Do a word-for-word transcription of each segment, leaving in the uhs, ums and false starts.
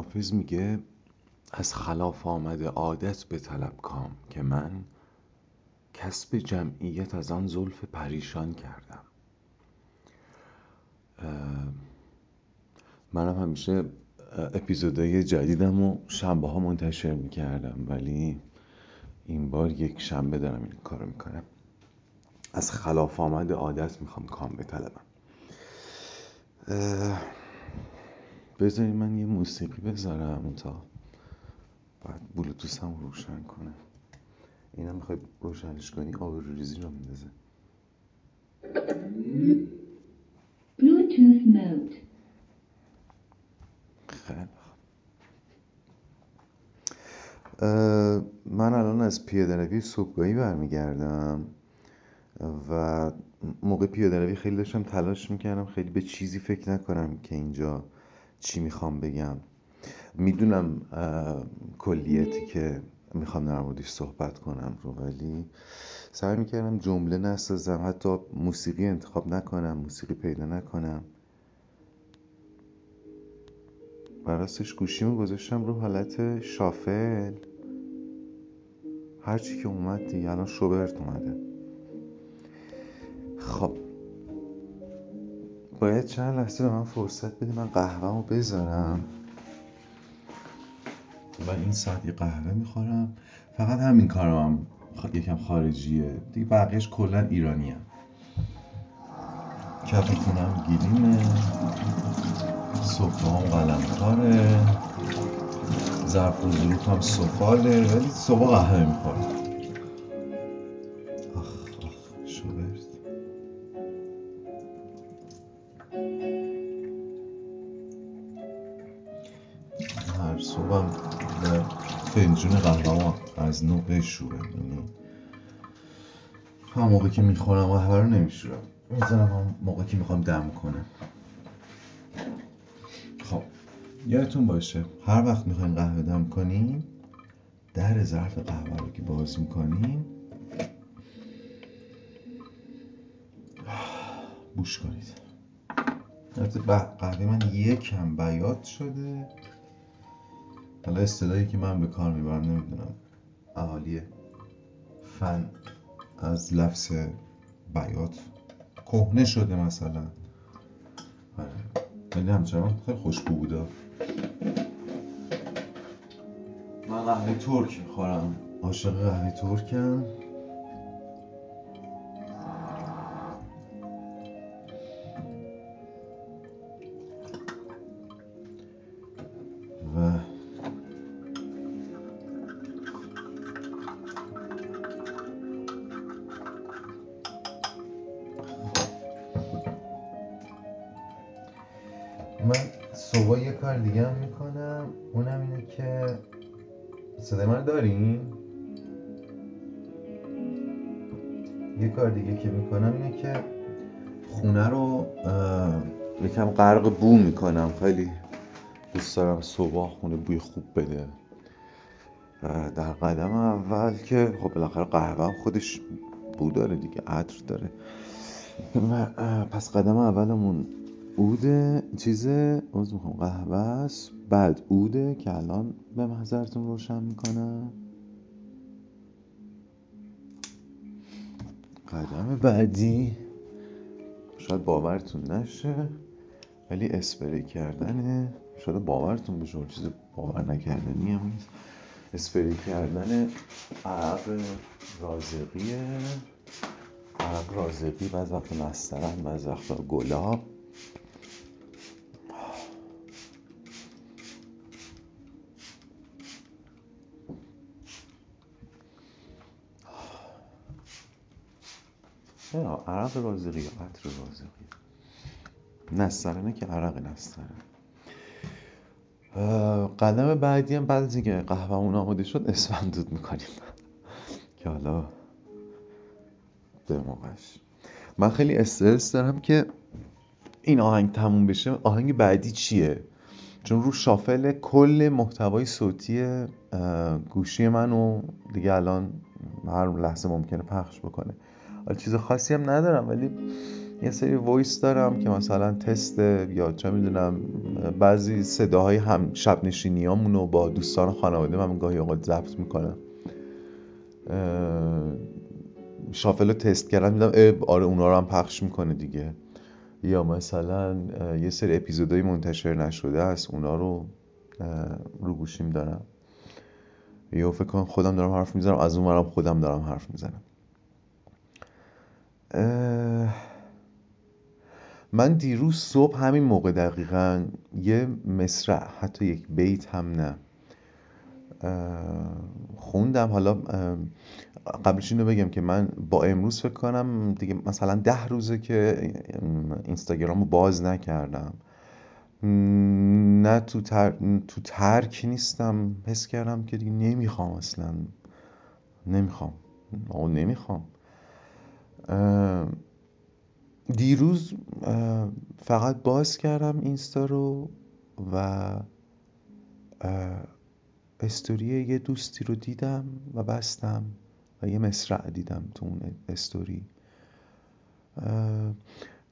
حافظ میگه از خلاف آمده عادت به طلب کام، که من کسب جمعیت از آن زلف پریشان کردم. منم همیشه اپیزودهای جدیدم رو شنبه ها منتشر میکردم، ولی این بار یک شنبه دارم این کار رو میکنم. از خلاف آمد عادت میخوام کام بطلبم. بذاری من یه موسیقی بذارم تا بعد بلوتوثم رو روشن کنم. اینم میخوای روشنش کنی، آبروریزی رو میندازه. بلوتوث مود. خیلی من الان از پیاده روی صبحگاهی برمیگردم و موقع پیاده روی خیلی داشتم تلاش میکردم خیلی به چیزی فکر نکنم که اینجا چی میخوام بگم. میدونم کلیتی که میخوام در موردش صحبت کنم رو، ولی سعی میکردم جمله نسازم، حتی موسیقی انتخاب نکنم، موسیقی پیدا نکنم. براستش گوشیمو گذاشتم رو حالت شافل، هرچی که اومد دیگه. الان شوبرت اومده. خب باید چند لحظه به من فرصت بده من قهوه‌مو بذارم و این ساعتی قهوه میخورم. فقط همین کارم هم یکم خارجیه دیگه، بقیهش کلا ایرانیه. کف خونم گیرینه، صبحام قلمکاره، ظرف و ظروفم سفاله، ولی صبح قهوه میخورم. آخ آخ شوبرت. هر صبحم به فنجون قهوه‌ام از نو بشورم، یعنی هم موقع که میخورم قهوه رو نمیشورم، میذارم هم موقع که میخوام دم کنم. خب یادتون باشه هر وقت میخواین قهوه دم کنین، در ظرف قهوه رو که باز میکنین بوش کنید. قهوه من یکم بیاد شده، حالا اصطلاحی که من به کار میبرم نمیدونم اهالی فن از لفظ بیات کهنه شده مثلا، ولی همچنان خیلی خوشبو بوده. من قهوه ترک میخورم، عاشق قهوه ترکم. دیگه هم میکنم، اونم اینه که صدای من داریم. یه کار دیگه که میکنم اینه که خونه رو یکم غرق بو میکنم. خیلی دوست دارم صبح خونه بوی خوب بده. در قدم اول که خب بالاخره قهوه خودش بو داره دیگه، عطر داره، پس قدم اولمون اوده چیزه از میخوام قهوه است، بعد اوده که الان به محضرتون روشن میکنم. قدم بعدی شاید باورتون نشه ولی اسپری کردنه. شاید باورتون بشه، اون چیز باور نکردنی هم نیست. اسپری کردن عرق رازقیه، عرق رازقی بعض وقت مسترن، بعض وقتا گلاب. یا عرق رازقی یا عطر رازقی، نسترنه که عرق نسترنه. قدم بعدی هم بعد از اینکه قهوه اون آماده شد اسفند دود میکنیم که حالا به موقعش. من خیلی استرس دارم که این آهنگ تموم بشه آهنگ بعدی چیه، چون رو شافل کل محتوای صوتی گوشی منو دیگه الان هر لحظه ممکنه پخش بکنه. چیز خاصی هم ندارم ولی یه سری وایس دارم که مثلا تست یا چه میدونم بعضی صداهای هم شب نشینیامونو با دوستان و خانواده من گاهی اوقات ضبط میکنم، شافلو تست کردم دیدم آره اونا رو هم پخش میکنه دیگه. یا مثلا یه سری اپیزودای منتشر نشده است اونا رو رو گوشیم دارم، یا فکر کنم خودم دارم حرف میزنم از اون ورم خودم دارم حرف میزنم. من دیروز صبح همین موقع دقیقاً یه مصرع، حتی یک بیت هم نه، خوندم. حالا قبلش اینو بگم که من با امروز فکر کنم دیگه مثلا ده روزه که اینستاگرامو باز نکردم، نه تو, تر... تو ترک نیستم، حس کردم که دیگه نمیخوام، اصلا نمیخوام آقا نمیخوام. دیروز فقط باز کردم اینستا رو و استوری یه دوستی رو دیدم و بستم و یه مصرع دیدم تو اون استوری.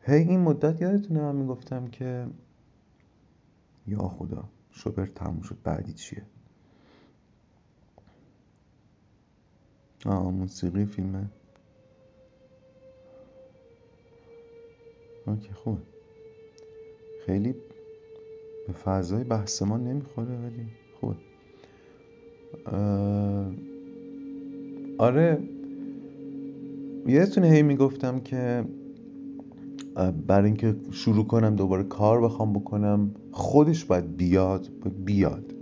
هی این مدت یادتونه من میگفتم که یا خدا شوبر تموم شد بعدی چیه؟ آه موسیقی فیلمه. اوکی خوب، خیلی به فضای بحث ما نمیخوره ولی خوب. آره یادتونه هی میگفتم که برای اینکه شروع کنم دوباره کار بخوام بکنم خودش باید بیاد بیاد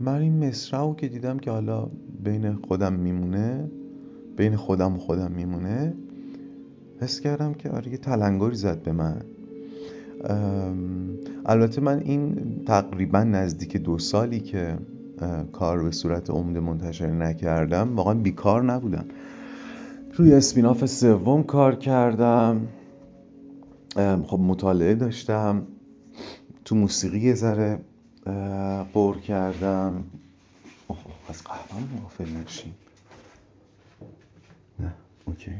من این مصرعو که دیدم که حالا بین خودم میمونه بین خودم و خودم میمونه، حس کردم که آره یه تلنگاری زد به من. البته من این تقریبا نزدیک دو سالی که کار به صورت عمده منتشر نکردم واقعا بیکار نبودم، روی اسپیناف سوم کار کردم، خب مطالعه داشتم، تو موسیقی یه ذره غور کردم. اوه اوه از قهوه‌ام غافل نشین. نه اوکی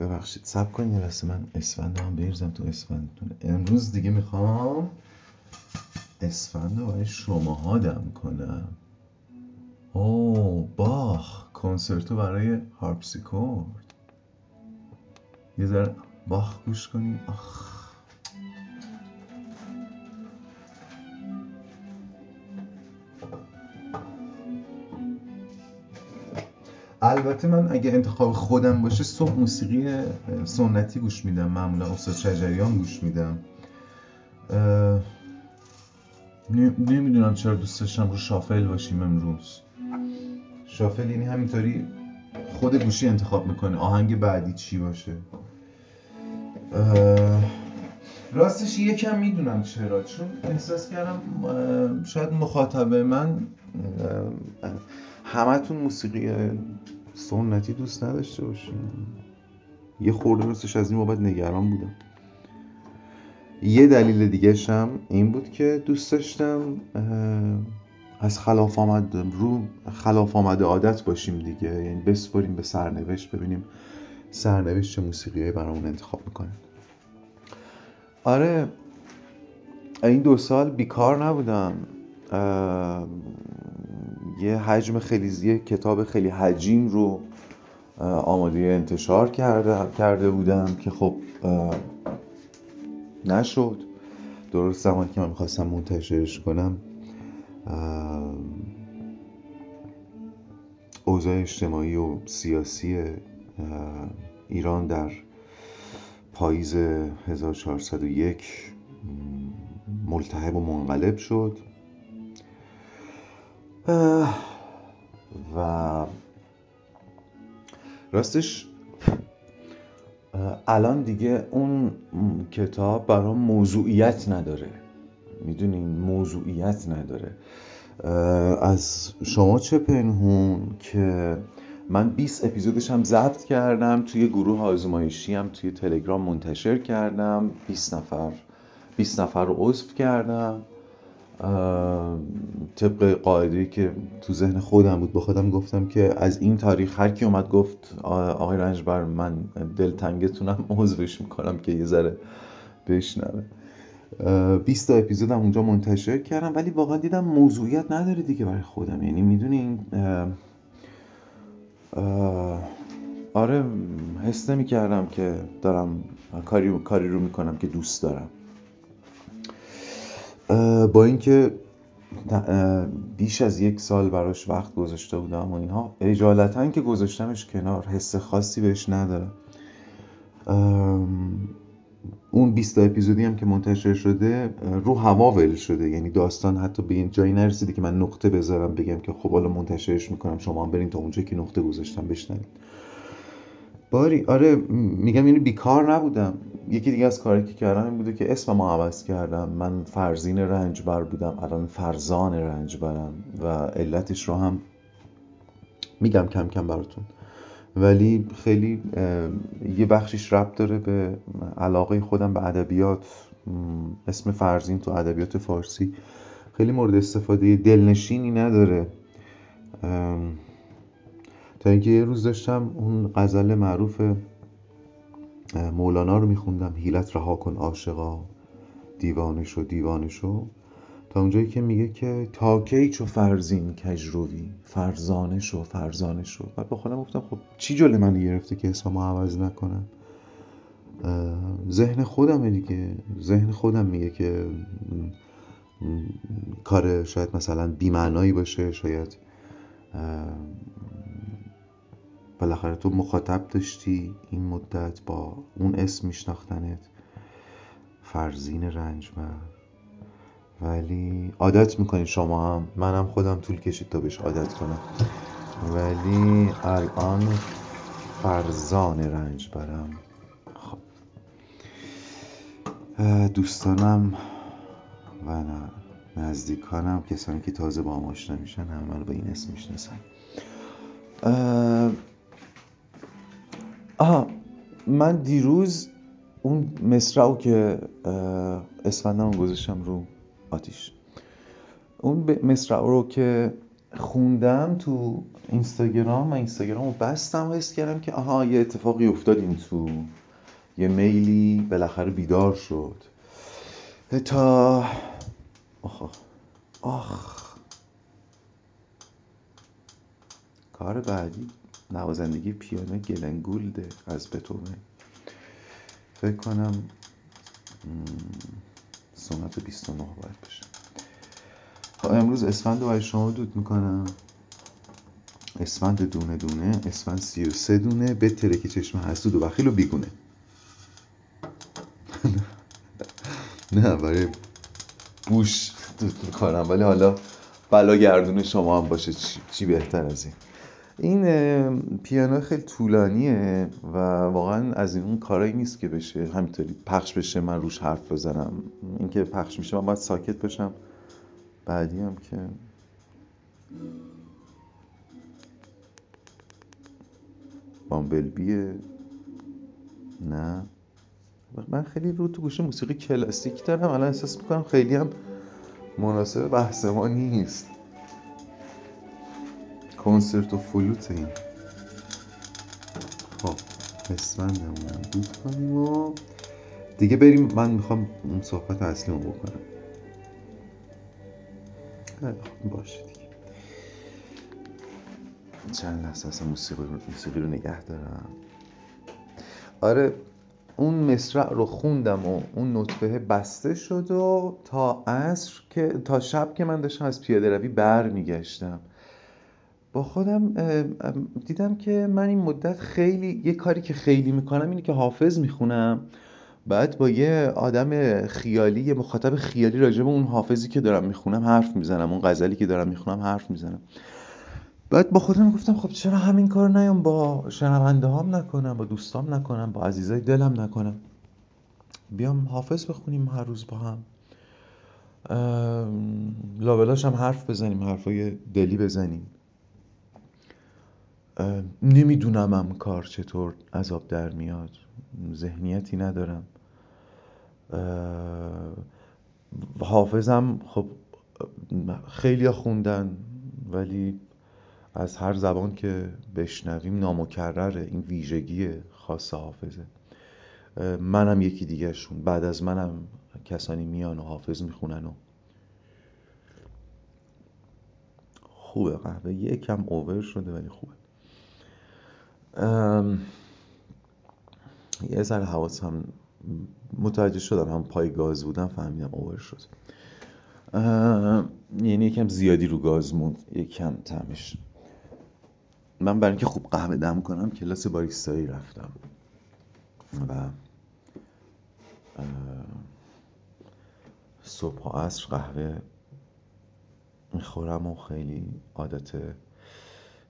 ببخشید صبر کنید یه لحظه من اسفندو هم بریزم تو اسفندتون. امروز دیگه میخوام اسفندو برای شماها دم کنم. اوه باخ کنسرتو برای هارپسیکورد یه ذره باخ گوش کنیم. آخ البته من اگه انتخاب خودم باشه صبح موسیقی سنتی گوش میدم، معمولا استاد شجریان گوش میدم. نمیدونم چرا دوست داشتم رو شافل باشیم امروز. شافل یعنی همینطوری خود گوشی انتخاب میکنه آهنگ بعدی چی باشه. اه راستش یکم میدونم چرا، چون احساس کردم شاید مخاطب من همه تون موسیقی سنتی دوست نداشته باشین، یه خورده راستش از این بابت نگران بودم. یه دلیل دیگه‌ش هم این بود که دوست داشتم از خلاف آمد رو خلاف آمد عادت باشیم دیگه، یعنی بسپاریم به سرنوشت ببینیم سرنوشت چه موسیقیایی برامون انتخاب میکنه. آره این دو سال بیکار نبودم، یه حجم خیلی زیه کتاب خیلی حجیم رو آماده انتشار کرده کرده بودم که خب نشد درست زمانی که من میخواستم منتشرش کنم اوضاع اجتماعی و سیاسی ایران در پاییز هزار و چهارصد و یک ملتهب و منقلب شد و راستش الان دیگه اون کتاب برام موضوعیت نداره، میدونین موضوعیت نداره. از شما چه پنهون که من بیست اپیزودش هم ضبط کردم، توی گروه آزمایشی هم توی تلگرام منتشر کردم، بیست نفر بیست نفر رو عضو کردم طبق قاعده‌ای که تو ذهن خودم بود با خودم گفتم که از این تاریخ هر کی اومد گفت آقای رنجبر من دلتنگتونم عضوش میکنم که یه ذره بشنوه. بیست تا اپیزودم اونجا منتشر کردم ولی واقعا دیدم موضوعیت نداره دیگه برای خودم، یعنی میدونین آره حس نمی کردم که دارم کاری کاری رو میکنم که دوست دارم، با اینکه بیش از یک سال براش وقت گذاشته بودم و اینها، اجالتاً که گذاشتمش کنار، حس خاصی بهش ندارم. اون بیست تا اپیزودی هم که منتشر شده رو هوا ول شده، یعنی داستان حتی به این جایی نرسیده که من نقطه بذارم بگم که خب حالا منتشرش میکنم شما هم برین تا اونجا که نقطه گذاشتم بشنوید. باری آره میگم یعنی بیکار نبودم. یکی دیگه از کاری که کردم این بوده که اسمم عوض کردم، من فرزین رنجبر بودم الان فرزان رنجبرم و علتش رو هم میگم کم کم براتون، ولی خیلی یه بخشیش ربط داره به علاقه خودم به ادبیات. اسم فرزین تو ادبیات فارسی خیلی مورد استفاده دلنشینی نداره، تا اینکه یه روز داشتم اون غزل معروف مولانا رو میخوندم، حیلت رها کن عاشقا دیوانه شو دیوانه شو، تا اونجایی که میگه که تا کی چو فرزین کجروی فرزانه شو فرزانه شو. بعد با خودم گفتم خب چی جلوی من گرفته که اسممو عوض نکنم، ذهن خودمه دیگه، ذهن خودم میگه که کار شاید مثلا بی‌معنایی باشه، شاید بالاخره تو مخاطب داشتی این مدت با اون اسم میشناختنت فرزین رنجبر، ولی عادت میکنید شما هم، منم خودم طول کشید تا بهش عادت کنم، ولی الان فرزان رنجبرم. خب دوستانم و نزدیکانم، کسانی که تازه با هم آشنا میشن، همه رو با این اسم میشناسن. آها من دیروز اون مصرعو که اسفندمو گذاشتم رو آتیش، اون مصرع رو که خوندم تو اینستاگرام، من اینستاگرامو بستم و حس کردم که آها یه اتفاقی افتاد، این تو یه میلی بالاخره بیدار شد تا آخ آخ کار بعدی نوازندگی پیانو گلنگولده از بتومن، فکر کنم سونات بیست و نه باید بشه. خب امروز اسفند رو برای شما دود میکنم، اسفند دونه دونه، اسفند سی و سه دونه، به ترکی چشم حسود و بخیل و بیگونه. نه برای بوش دود میکنم، ولی حالا بلا گردون شما هم باشه، چی بهتر از این. این پیانو خیلی طولانیه و واقعا از این اون کارایی نیست که بشه همینطوری پخش بشه من روش حرف بزنم، اینکه پخش میشه من باید ساکت بشم. بعدی هم که بامبلبیه، نه من خیلی رو تو گوش موسیقی کلاسیک دارم الان، احساس میکنم خیلی هم مناسب بحث ما نیست. کنسرت و فلوت این. خب اسفندمون بود کنیم و دیگه بریم، من میخوام اون صحبت اصلیمو بکنم. خب باشه دیگه، چند لحظه اصلا موسیقی رو, موسیقی رو نگه دارم. آره اون مصرع رو خوندم و اون نطفه بسته شد و تا عصر که تا شب که من داشتم از پیاده روی بر میگشتم با خودم دیدم که من این مدت خیلی یه کاری که خیلی میکنم اینه که حافظ میخونم، بعد با یه آدم خیالی، یه مخاطب خیالی راجع به اون حافظی که دارم میخونم حرف میزنم، اون غزلی که دارم میخونم حرف میزنم. بعد با خودم گفتم خب چرا همین کار نیام با شنونده هام نکنم، با دوستام نکنم، با عزیزای دلم نکنم، بیام حافظ بخونیم هر روز با هم، لابلاش هم حرف بزنیم، حرفای دلی بزنیم. نمیدونم هم کار چطور از آب در میاد، ذهنیتی ندارم. حافظم خب خیلی ها خوندن، ولی از هر زبان که بشنویم نامکرره، این ویژگی خاص حافظه. منم یکی دیگه شون، بعد از منم کسانی میان و حافظ میخونن و خوبه. قهوه یکم اوور شده ولی خوبه. ام... یه سر حواس هم متوجه شدم، هم پای گاز بودم فهمیدم اوور شد. ام... یعنی یکم زیادی رو گاز موند، یکم تمش. من برای اینکه خوب قهوه دم کنم کلاس باریستایی رفتم و ام... صبح و عصر قهوه میخورم و خیلی عادت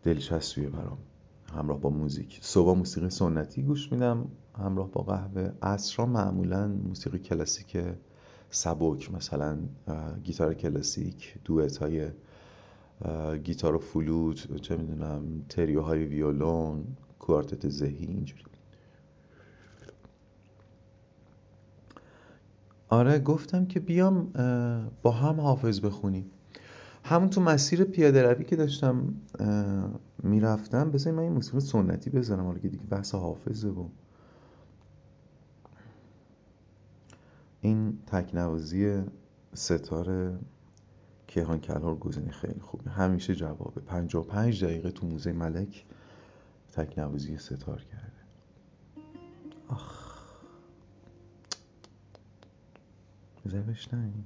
دلچسبیه برام، همراه با موزیک. صبح موسیقی سنتی گوش میدم همراه با قهوه، عصرا معمولا موسیقی کلاسیک سبک، مثلا گیتار کلاسیک، دوئت های گیتار و فلوت، چه میدونم تریوهای ویولون، کوارتت زهی، اینجوری. آره گفتم که بیام با هم حافظ بخونیم. همون تو مسیر پیاده روی که داشتم میرفتم بذاری من این موسیقی سنتی بذارم، حالا که دیگه بحث حافظه و این تکنوازی ستاره کیهان کلهر گزینه خیلی خوبه، همیشه جوابه. پنجاه و پنج دقیقه تو موزه ملک تکنوازی ستار کرده. آخ زبش نهیم.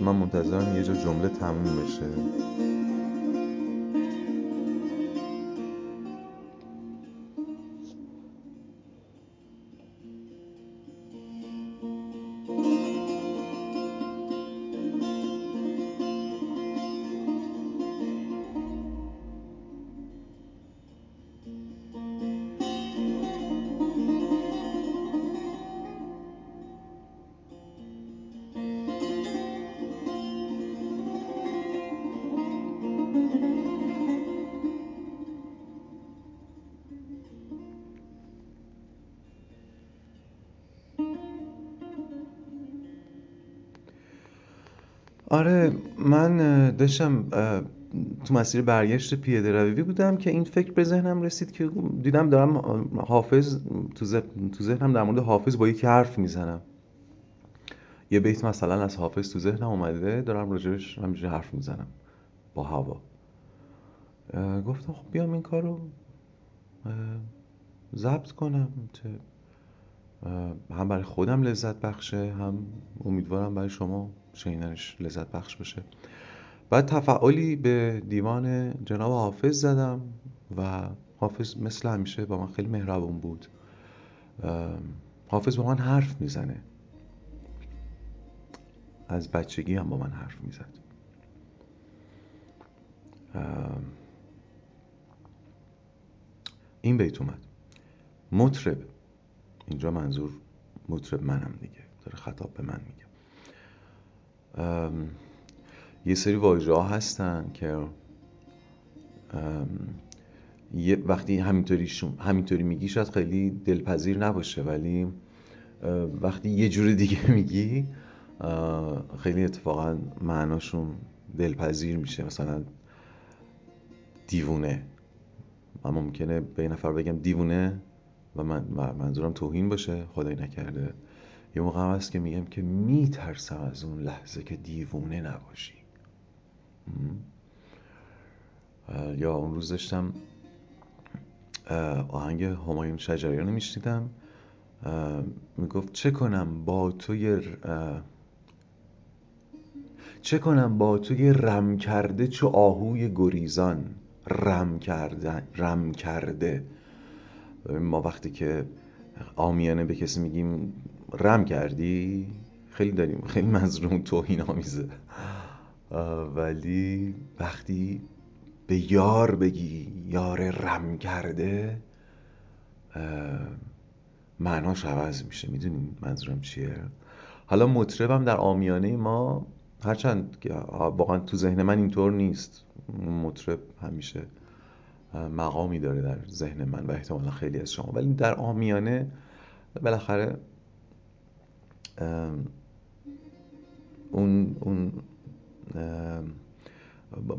من منتظرم یه جا جمله تموم بشه. آره من داشتم تو مسیر برگشت پیاده روی بودم که این فکر به ذهنم رسید که دیدم دارم حافظ تو ذهنم در مورد حافظ با یکی حرف میزنم، یه بیت مثلا از حافظ تو ذهنم اومده دارم راجبش همینجوری حرف میزنم با هوا. گفتم خب بیام این کارو ضبط کنم، هم برای خودم لذت بخشه، هم امیدوارم برای شما شنیدنش لذت بخش بشه. بعد تفاعلی به دیوان جناب حافظ زدم و حافظ مثل همیشه با من خیلی مهربون بود. حافظ با من حرف میزنه، از بچگی هم با من حرف میزد. این بیت اومد: مطرب. اینجا منظور مطرب منم دیگه، داره خطاب به من میگه. ام، یه سری واژه‌ها هستن که یه وقتی همینطوری همینطوری میگی شاید خیلی دلپذیر نباشه، ولی وقتی یه جور دیگه میگی خیلی اتفاقا معناشون دلپذیر میشه. مثلا دیوونه، من ممکنه به یه نفر بگم دیوونه و من منظورم توهین باشه، خدای نکرده. یه موقع هم هست که میگم که میترسم از اون لحظه که دیوونه نباشی. یا اون روز داشتم آهنگ همایون شجریان میشنیدم، میگفت چه کنم با توی چه کنم با توی رم کرده چو آهوی گریزان. رم کرده رم کرده ما وقتی که عامیانه به کسی میگیم رم کردی، خیلی داریم خیلی منظورمون توهین آمیزه، ولی وقتی به یار بگی یار رم کرده معناش عوض میشه. میدونیم منظورم چیه؟ حالا مطربم در عامیانه ما، هرچند که واقعا تو ذهن من اینطور نیست، مطرب همیشه مقامی داره در ذهن من و احتمالا خیلی از شما، ولی در عامیانه بالاخره اون اون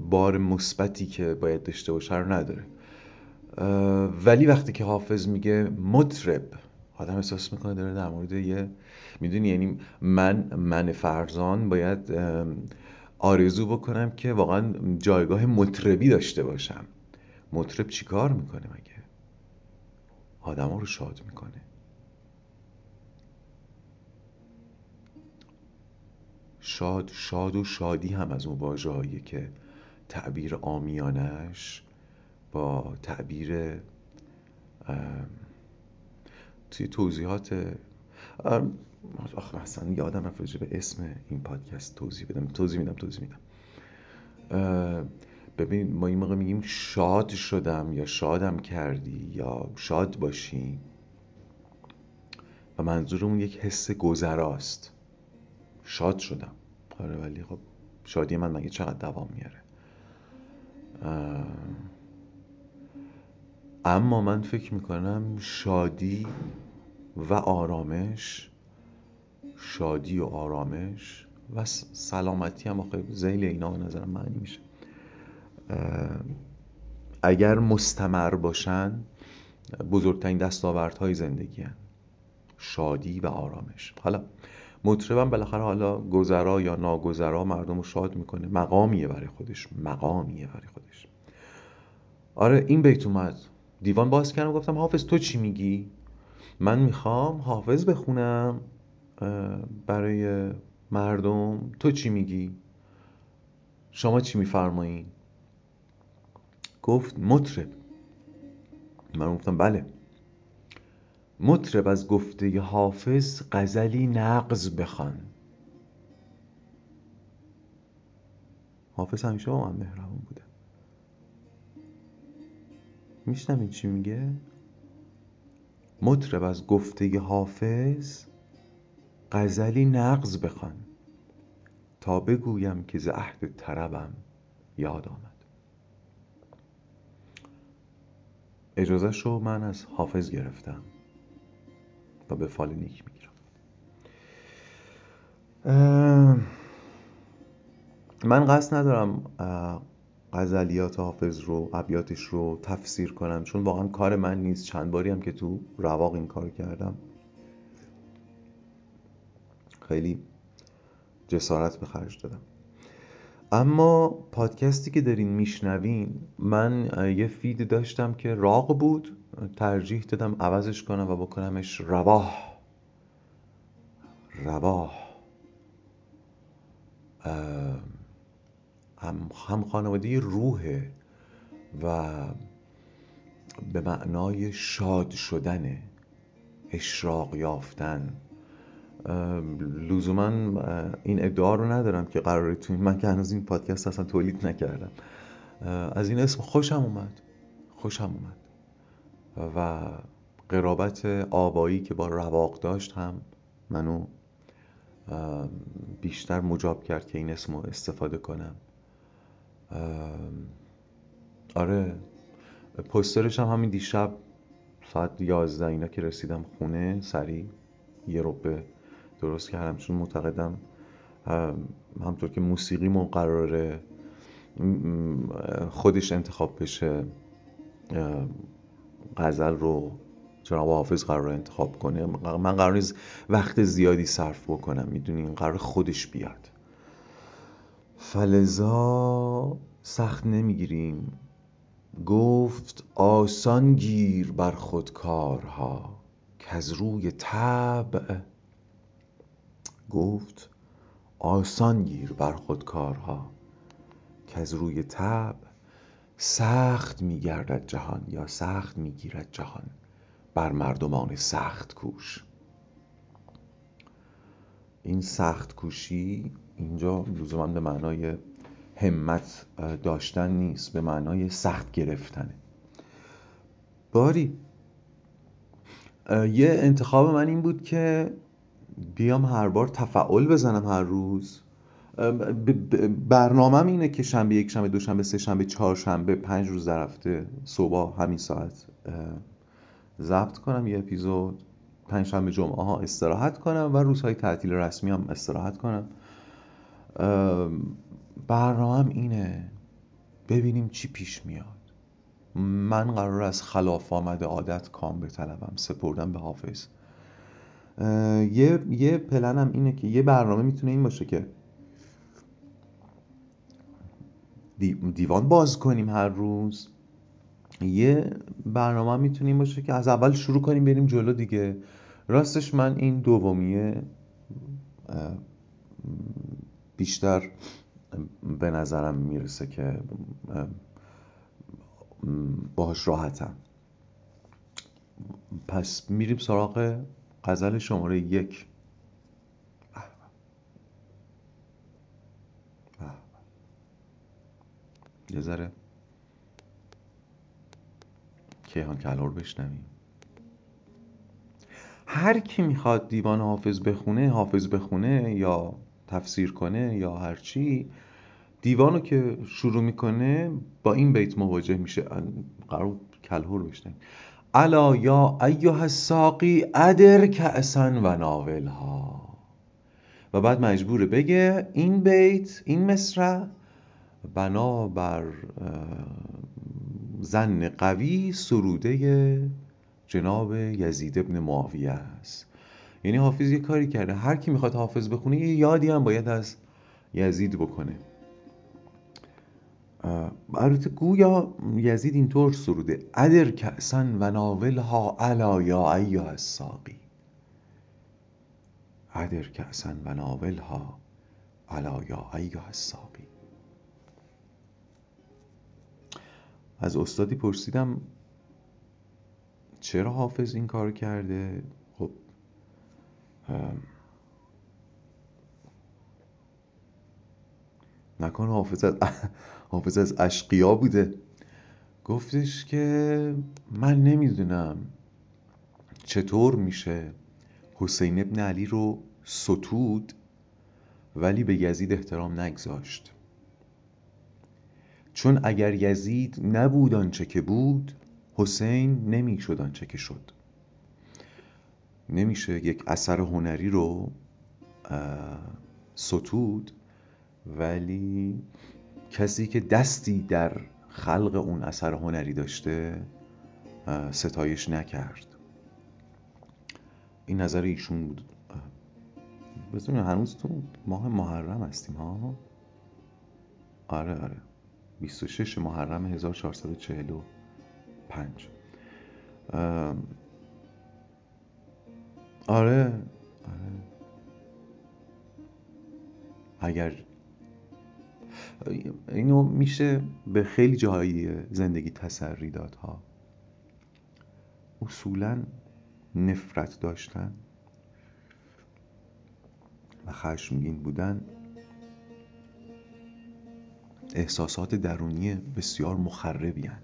بار مثبتی که باید داشته باشه رو نداره. ولی وقتی که حافظ میگه مطرب، آدم احساس میکنه داره در مورد یه، میدونی، یعنی من من فرزان باید آرزو بکنم که واقعا جایگاه مطربی داشته باشم. مطرب چی کار میکنه مگه؟ آدم ها رو شاد میکنه. شاد شاد و شادی هم از اون واژه‌هایی که تعبیر عامیانه‌اش با تعبیر توی توضیحات، آخ مثلا یادم رفت به اسم این پادکست توضیح بدم توضیح میدم توضیح میدم ببین، ما این موقع میگیم شاد شدم یا شادم کردی یا شاد باشی و منظورمون یک حس گذراست. شاد شدم، آره، ولی خب شادی من مگه چقدر دوام میاره؟ اما من فکر میکنم شادی و آرامش، شادی و آرامش و سلامتی هم آخه ذیل اینا به نظرم معنی میشه، اگر مستمر باشن بزرگترین دستاوردهای زندگی هن. شادی و آرامش. حالا مطربم بالاخره، حالا گذرا یا ناگذرا، مردم رو شاد میکنه. مقامیه برای خودش، مقامیه برای خودش. آره این بیت اومد، دیوان باز کردم، گفتم حافظ تو چی میگی؟ من میخوام حافظ بخونم برای مردم، تو چی میگی؟ شما چی میفرمایین؟ گفت مطرب. من گفتم بله. مطرب از گفته حافظ غزلی نغز بخوان. حافظ همیشه با من مهربون بوده. میشنوید چی میگه؟ مطرب از گفته حافظ غزلی نغز بخوان، تا بگویم که ز عهد طربم یاد آمد. اجازه شو من از حافظ گرفتم و به فال نیک میگیرم. من قصد ندارم غزلیات حافظ رو، ابیاتش رو تفسیر کنم، چون واقعا کار من نیست. چند باری هم که تو رواق این کار کردم، خیلی جسارت به خرج دادم. اما پادکستی که دارین میشنوین، من یه فید داشتم که راق بود، ترجیح دادم عوضش کنم و بکنمش رواه. رواه هم, هم خانواده روحه و به معنای شاد شدنه، اشراق یافتن. لزوما این ادعا رو ندارم که قراره توی من که هنوز این پادکست اصلا تولید نکردم. از این اسم خوشم اومد، خوشم اومد و قرابت آبایی که با رواق داشت هم منو بیشتر مجاب کرد که این اسم رو استفاده کنم. آره پوسترش هم همین دیشب ساعت یازده اینا که رسیدم خونه سریع یه ربه درست کردم، چون معتقدم همطور که موسیقی من قراره خودش انتخاب بشه، غزل رو جناب حافظ قراره انتخاب کنه، من قرار نیست وقت زیادی صرف بکنم، میدونین قرار خودش بیاد، فلذا سخت نمیگیریم. گفت آسان گیر بر خود کارها کز روی طبع، گفت آسان گیر بر خود کارها کز روی طبع سخت میگردد جهان، یا سخت میگیرد جهان بر مردمان سخت کوش. این سخت کوشی اینجا لزوما به معنای همت داشتن نیست، به معنای سخت گرفتنه. باری یه انتخاب من این بود که بیام هر بار تفعول بزنم هر روز. برنامه‌م اینه که شنبه، یک شنبه، دو شنبه، سه شنبه، چهار شنبه، پنج روز در هفته صبح همین ساعت ضبط کنم یه اپیزود، پنج شنبه جمعه ها استراحت کنم و روزهای تعطیل رسمی هم استراحت کنم. برنامه‌م اینه، ببینیم چی پیش میاد. من قرار از خلاف آمده عادت کام بطلبم، سپردم به حافظ. یه یه پلنم اینه که یه برنامه میتونه این باشه که دیوان باز کنیم هر روز، یه برنامه میتونیم باشه که از اول شروع کنیم بریم جلو دیگه. راستش من این دومیه بیشتر به نظرم میرسه که باهاش راحتم. پس میریم سراغ غزل شماره یک. یه ذره کیهان کلور بشنویم. هر کی میخواد دیوان حافظ بخونه، حافظ بخونه یا تفسیر کنه یا هر چی، دیوانو که شروع میکنه با این بیت مواجه میشه، قرار کلهور بشنویم. الا یا ایها الساقی ادر کأسا و ناولها، و بعد مجبوره بگه این بیت، این مصرع بنابر زن قوی سروده جناب یزید ابن معاویه است. یعنی حافظ یه کاری کرده، هر کی میخواد حافظ بخونه یه یادی هم باید از یزید بکنه. البته گویا یزید اینطور سروده، ادر کأسن و ناولها الا یا ایها الساقی، ادر کأسن و ناولها الا یا ایها الساقی. از استادی پرسیدم چرا حافظ این کار کرده. خب نکنه حافظ از حافظ از اشقیا بوده. گفتش که من نمیدونم چطور میشه حسین ابن علی رو ستود ولی به یزید احترام نگذاشت، چون اگر یزید نبود آنچه که بود، حسین نمیشد آنچه که شد. نمیشه یک اثر هنری رو ستود ولی کسی که دستی در خلق اون اثر هنری داشته ستایش نکرد. این نظر ایشون بود. بذارین هنوز تو ماه محرم هستیم ها. آره آره، بیست و شش محرم هزار و چهارصد و چهل و پنج. آره آره، اگر اینو میشه به خیلی جاهای زندگی تسری داد ها. اصولا نفرت داشتن و خشمگین بودن احساسات درونی بسیار مخربی هن.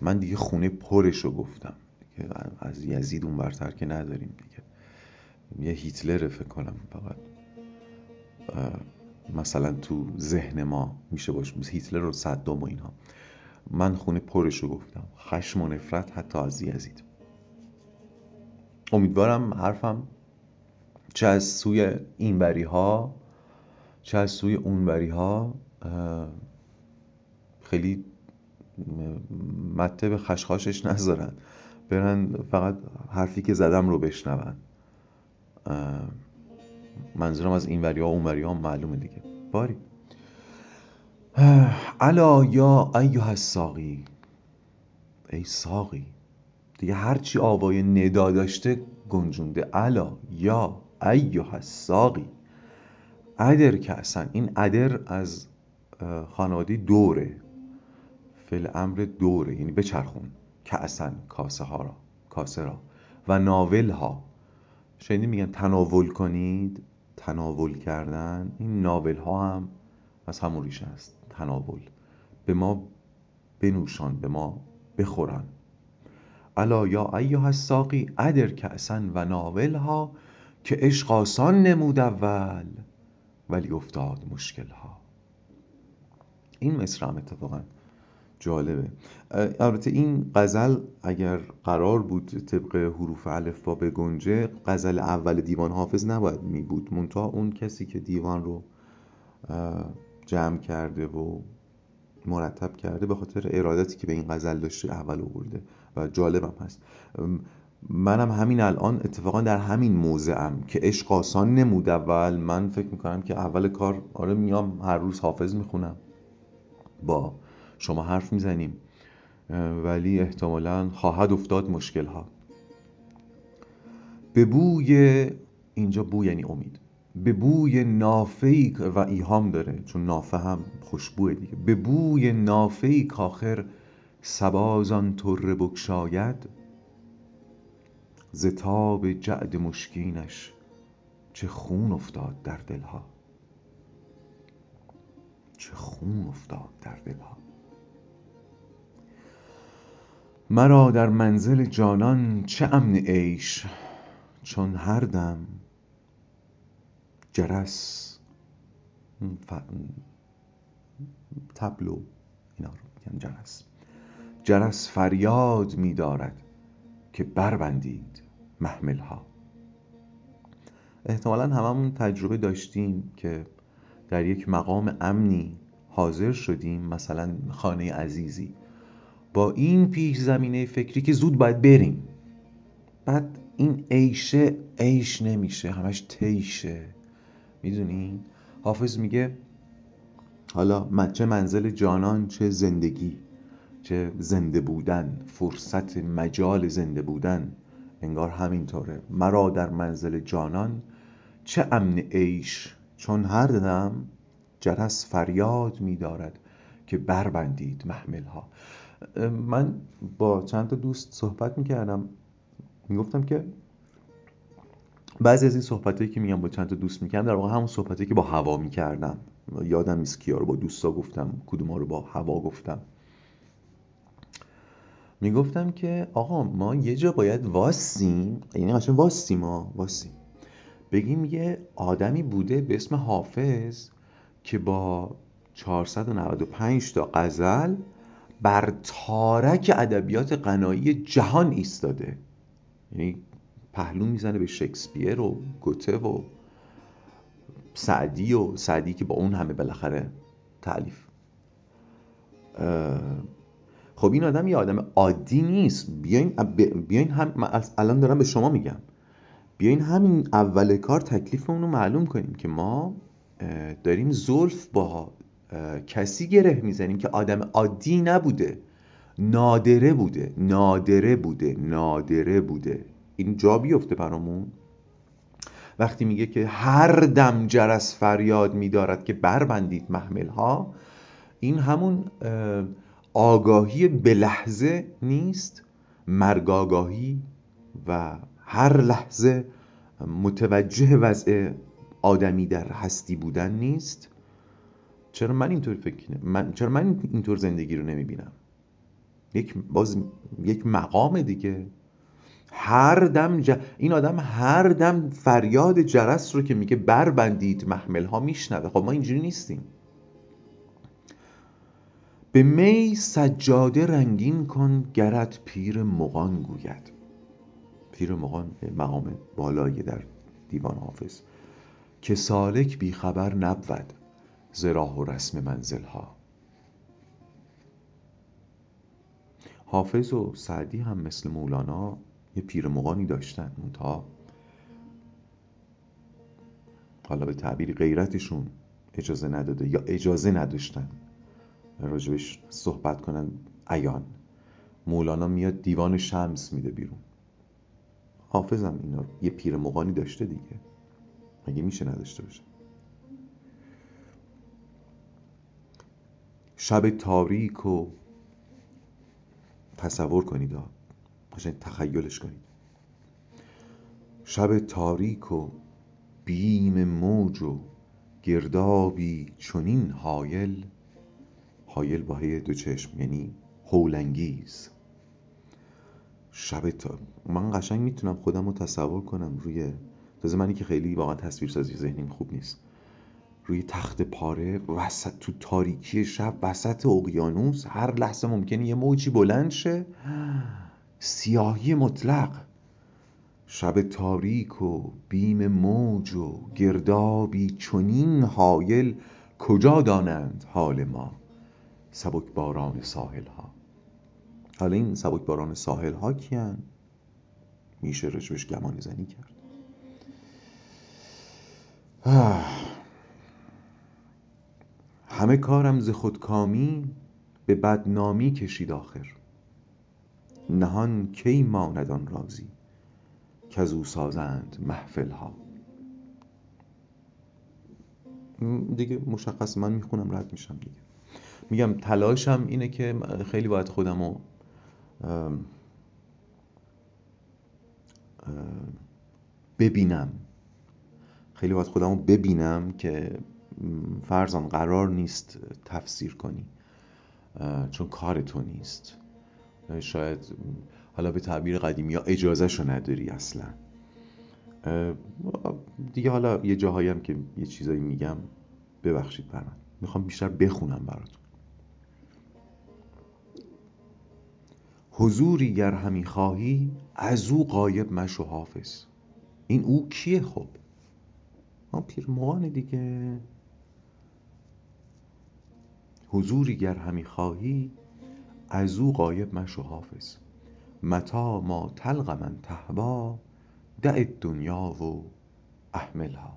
من دیگه خونه پرشو گفتم دیگه، از یزید اون برتر که نداریم دیگه. یه هیتلر فکر کنم فقط مثلا تو ذهن ما میشه باشه، هیتلر و صدام و اینها. من خونه پرشو گفتم، خشم و نفرت حتی از یزید. امیدوارم حرفم چه از سوی این بری ها چه از سوی اون بری ها خیلی مته به خشخاشش نذارن، برن فقط حرفی که زدم رو بشنون. منظورم از این وری ها و اون وری ها معلومه دیگه. باری الا یا ایها الساقی، ای ساقی دیگه، هرچی آوای ندا داشته گنجونده. الا یا ایها الساقی ادر که اصلا این ادر از خانوادی دوره، فعل امر دوره، یعنی بچرخون که اصلا کاسه ها را کاسه را و ناول ها. شنیدی میگن تناول کنید، تناول کردن، این ناول ها هم از همون ریشه است، تناول، به ما بنوشان، به ما بخورن. الا یا ایها الساقی ادر کأسا و ناول ها که عشق آسان نمود اول ولی افتاد مشکل ها. این مصرع اتفاقا جالبه. البته این غزل اگر قرار بود طبق حروف الفبا بگنجه، غزل اول دیوان حافظ نباید می بود، منتها اون کسی که دیوان رو جمع کرده و مرتب کرده به خاطر ارادتی که به این غزل داشته اول آورده و جالبم هست. منم همین الان اتفاقا در همین موضعم که عشق آسان نمود اول. من فکر میکنم که اول کار آره میام هر روز حافظ میخونم، با شما حرف میزنیم، ولی احتمالاً خواهد افتاد مشکل ها. به بوی، اینجا بو یعنی امید، به بوی نافه‌ای و ایهام داره چون نافه هم خوشبوه دیگه. به بوی نافه‌ای کاخر سبازان طره بکشاید، ز تاب جعد مشکینش چه خون افتاد در دلها، چه خون افتاد در دلها. مرا در منزل جانان چه امن عیش، چون هر دم جرس ف... تبلو اینا رو میگن جرس، جرس فریاد می‌دارد که بربندید محمل‌ها. احتمالاً هممون تجربه داشتیم که در یک مقام امنی حاضر شدیم، مثلا خانه عزیزی، با این پیش زمینه فکری که زود باید بریم، بعد این عیشه عیش نمیشه، همش تیشه. میدونی حافظ میگه حالا من چه منزل جانان، چه زندگی، چه زنده بودن، فرصت مجال زنده بودن، انگار همینطوره. مرا در منزل جانان چه امن عیش، چون هر دم جرس فریاد می‌دارد که بربندید محمل‌ها. من با چند تا دوست صحبت می‌کردم، می‌گفتم که بعضی از این صحبتایی که میگم با چند تا دوست می‌کردم در واقع همون صحبتایی که با هوا می‌کردم. یادم نیست کیا رو با دوستا گفتم، کدوما رو با هوا گفتم. می‌گفتم که آقا ما یه جا باید واسیم، یعنی قشنگ واسیم ما واسیم. بگیم یه آدمی بوده به اسم حافظ که با چهارصد و نود و پنج تا غزل بر تارک ادبیات غنایی جهان ایستاده، یعنی پهلو میزنه به شکسپیر و گوته و سعدی و سعدی که با اون همه بالاخره تألیف. خب این آدم یه آدم عادی نیست. بیاین بیاین هم من الان دارم به شما میگم، بیاین همین اول کار تکلیفمون رو معلوم کنیم که ما داریم زلف با کسی گره میزنیم که آدم عادی نبوده، نادره بوده، نادره بوده، نادره بوده. این جا بیفته برامون وقتی میگه که هر دم جرس فریاد میدارد که بربندید محمل ها. این همون آگاهی به لحظه نیست، مرگ آگاهی و هر لحظه متوجه وضع آدمی در هستی بودن نیست. چرا من اینطور فکر نمی من چرا من اینطور زندگی رو نمیبینم؟ یک باز یک مقام دیگه. هر دم ج... این آدم هر دم فریاد جرس رو که میگه بربندید محمل ها میشنوه. خب ما اینجوری نیستیم. به می سجاده رنگین کن گرت پیر مغان گوید. پیر مغان مقام بالایی در دیوان حافظ. که سالک بیخبر نبود ز راه و رسم منزلها. حافظ و سعدی هم مثل مولانا یه پیر مغانی داشتن، منتها حالا به تعبیر غیرتشون اجازه نداده یا اجازه نداشتن راجبش صحبت کنن. عیان مولانا میاد دیوان شمس میده بیرون، حافظ هم اینا یه پیر مغانی داشته دیگه، مگه میشه نداشته باشه؟ شب تاریک و تصور کنید، باشه تخیلش کنید، شب تاریک و بیم موج و گردابی چنین هایل. هایل با هی دو چشم یعنی هولنگیز. شب تا... من قشنگ میتونم خودم رو تصور کنم روی تازه منی که خیلی واقعا تصویرسازی ذهنیم خوب نیست، روی تخت پاره وسط تو تاریکی شب وسط اقیانوس، هر لحظه ممکنه یه موجی بلند شه، سیاهی مطلق. شب تاریک و بیم موج و گردابی چنین هایل کجا دانند حال ما سبک باران ساحل ها. حالا این سبک باران ساحل ها کیان؟ میشه رشوش گمان زنی کرد. همه کارم ز خودکامی به بدنامی کشید آخر. نهان کی ماند آن رازی که از او سازند محفل ها. دیگه مشخص من میخونم رد میشم دیگه. میگم تلاشم اینه که خیلی باید خودم رو ببینم، خیلی باید خودم رو ببینم که فرضاً قرار نیست تفسیر کنی چون کار تو نیست، شاید حالا به تعبیر قدیمی ها اجازه شو نداری اصلا دیگه. حالا یه جاهایی هم که یه چیزایی میگم ببخشید بر من، میخوام بیشتر بخونم براتون. حضوری گر همی خواهی از او غایب مشو حافظ. این او کیه خب؟ آن پیر مغانه دیگه. حضوری گر همی خواهی از او غایب مشو حافظ. متا ما تلق من تهوا دع دنیا و احملها.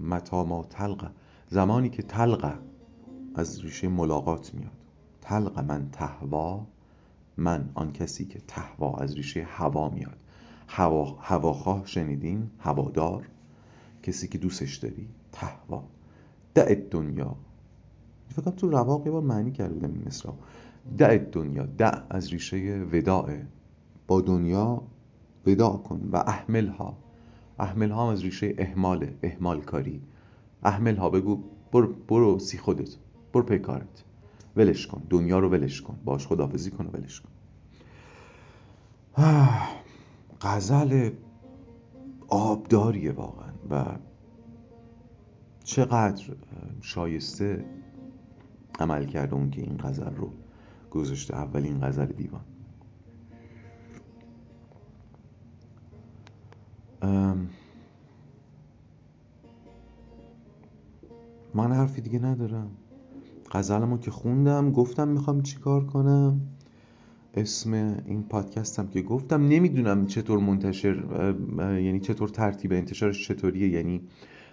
متا ما تلق، زمانی که تلق از ریشه ملاقات میاد. تلق من تهوا، من آن کسی که تهوا از ریشه هوا میاد. هوا هواخواه شنیدین؟ هوادار، کسی که دوستش داری. تهوا دع دنیا، فکرم تو رواق یه بار معنی کرده بودم این مصرع. دع دنیا، دع از ریشه وداعه، با دنیا وداع کن. و احملها، احملها هم از ریشه اهماله، اهمال کاری. احملها بگو برو, برو سی خودت، برو پی کارت، ولش کن دنیا رو، ولش کن باش، خداحافظی کن و ولش کن. غزل آبداریه واقعا و چقدر شایسته عمل کرده اون که این غزل رو گذاشته اولین غزل دیوان. من حرفی دیگه ندارم. غزلمو که خوندم گفتم میخوام چیکار کنم. اسم این پادکستم که گفتم، نمیدونم چطور منتشر، یعنی چطور ترتیب انتشارش چطوریه. یعنی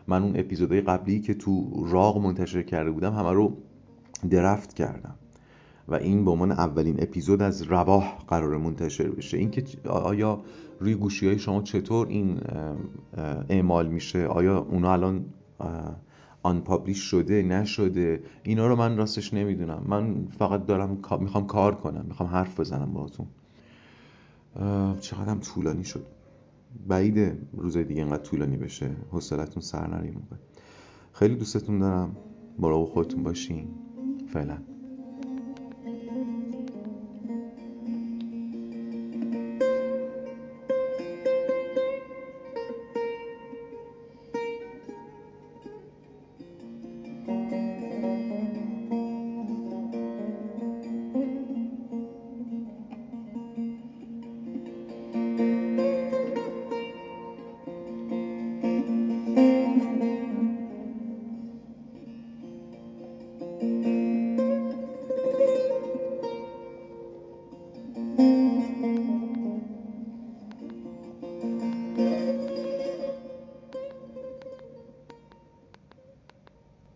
من اون اپیزودهای قبلی که تو راغ منتشر کرده بودم همه رو درفت کردم و این به عنوان اولین اپیزود از رواه قرار منتشر بشه. این که آیا روی گوشی های شما چطور این اعمال میشه، آیا اونا الان آن پابلیش شده نشده، اینا رو من راستش نمیدونم. من فقط دارم میخوام کار کنم، میخوام حرف بزنم باهاتون. چقدرم طولانی شد، بعیده روزای دیگه اینقدر طولانی بشه، حوصلتون سر نره. خیلی دوستتون دارم، مراقب خودتون باشین. فعلا.